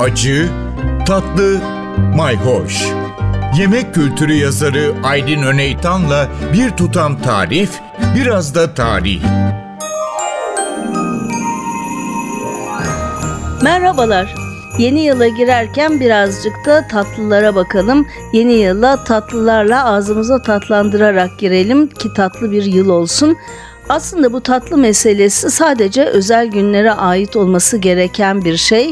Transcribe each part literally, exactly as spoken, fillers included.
Acı, tatlı, mayhoş. Yemek kültürü yazarı Aylin Öney Tan'la bir tutam tarif, biraz da tarih. Merhabalar. Yeni yıla girerken birazcık da tatlılara bakalım. Yeni yıla tatlılarla ağzımıza tatlandırarak girelim ki tatlı bir yıl olsun. Aslında bu tatlı meselesi sadece özel günlere ait olması gereken bir şey.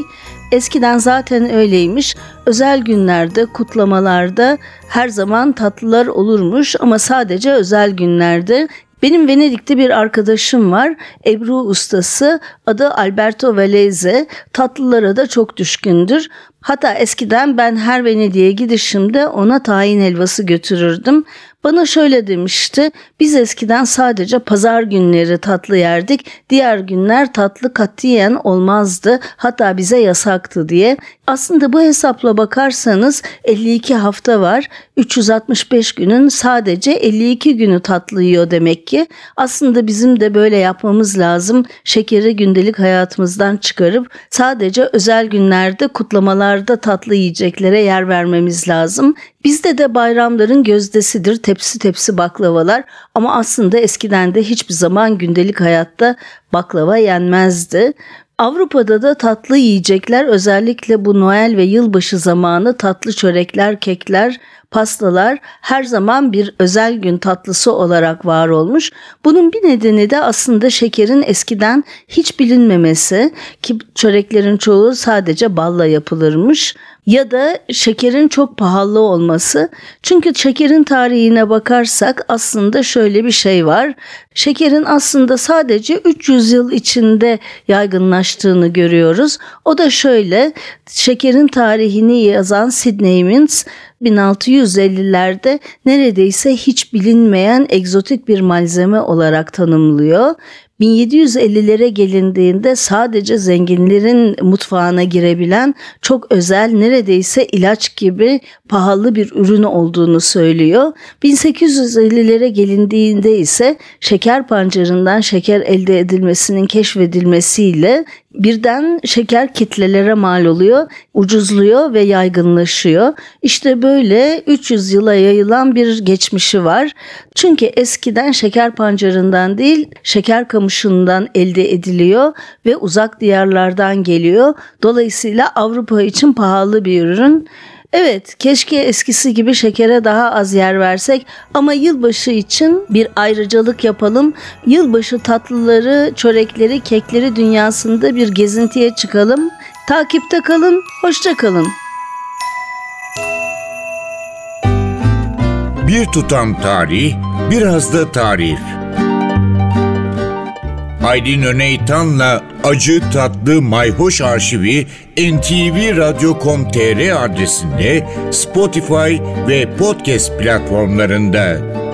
Eskiden zaten öyleymiş. Özel günlerde, kutlamalarda her zaman tatlılar olurmuş ama sadece özel günlerde. Benim Venedik'te bir arkadaşım var, Ebru ustası, adı Alberto Valese, tatlılara da çok düşkündür. Hatta eskiden ben her Venedik'e gidişimde ona tahin helvası götürürdüm. Bana şöyle demişti, biz eskiden sadece pazar günleri tatlı yerdik, diğer günler tatlı katiyen olmazdı, hatta bize yasaktı diye. Aslında bu hesapla bakarsanız elli iki hafta var, üç yüz altmış beş günün sadece elli iki günü tatlı yiyor demek ki. Aslında bizim de böyle yapmamız lazım, şekeri gündelik hayatımızdan çıkarıp sadece özel günlerde kutlamalar da tatlı yiyeceklere yer vermemiz lazım. Bizde de bayramların gözdesidir tepsi tepsi baklavalar ama aslında eskiden de hiçbir zaman gündelik hayatta baklava yenmezdi. Avrupa'da da tatlı yiyecekler, özellikle bu Noel ve yılbaşı zamanı tatlı çörekler, kekler, pastalar her zaman bir özel gün tatlısı olarak var olmuş. Bunun bir nedeni de aslında şekerin eskiden hiç bilinmemesi ki çöreklerin çoğu sadece balla yapılırmış ya da şekerin çok pahalı olması. Çünkü şekerin tarihine bakarsak aslında şöyle bir şey var. Şekerin aslında sadece üç yüz yıl içinde yaygınlaştığını görüyoruz. O da şöyle, şekerin tarihini yazan Sidney Mintz bin altı yüz ellilerde neredeyse hiç bilinmeyen egzotik bir malzeme olarak tanımlıyor. bin yedi yüz ellilere gelindiğinde sadece zenginlerin mutfağına girebilen çok özel, neredeyse ilaç gibi pahalı bir ürün olduğunu söylüyor. bin sekiz yüz ellilere gelindiğinde ise şeker pancarından şeker elde edilmesinin keşfedilmesiyle birden şeker kitlelere mal oluyor, ucuzluyor ve yaygınlaşıyor. İşte böyle üç yüz yıla yayılan bir geçmişi var. Çünkü eskiden şeker pancarından değil, şeker kamışından elde ediliyor ve uzak diyarlardan geliyor. Dolayısıyla Avrupa için pahalı bir ürün. Evet, keşke eskisi gibi şekere daha az yer versek ama yılbaşı için bir ayrıcalık yapalım. Yılbaşı tatlıları, çörekleri, kekleri dünyasında bir gezintiye çıkalım. Takipte kalın, hoşça kalın. Bir tutam tarih, biraz da tarif. Aylin Öney Tan'la Acı Tatlı Mayhoş Arşivi en ti vi radyo nokta com nokta tr adresinde Spotify ve podcast platformlarında.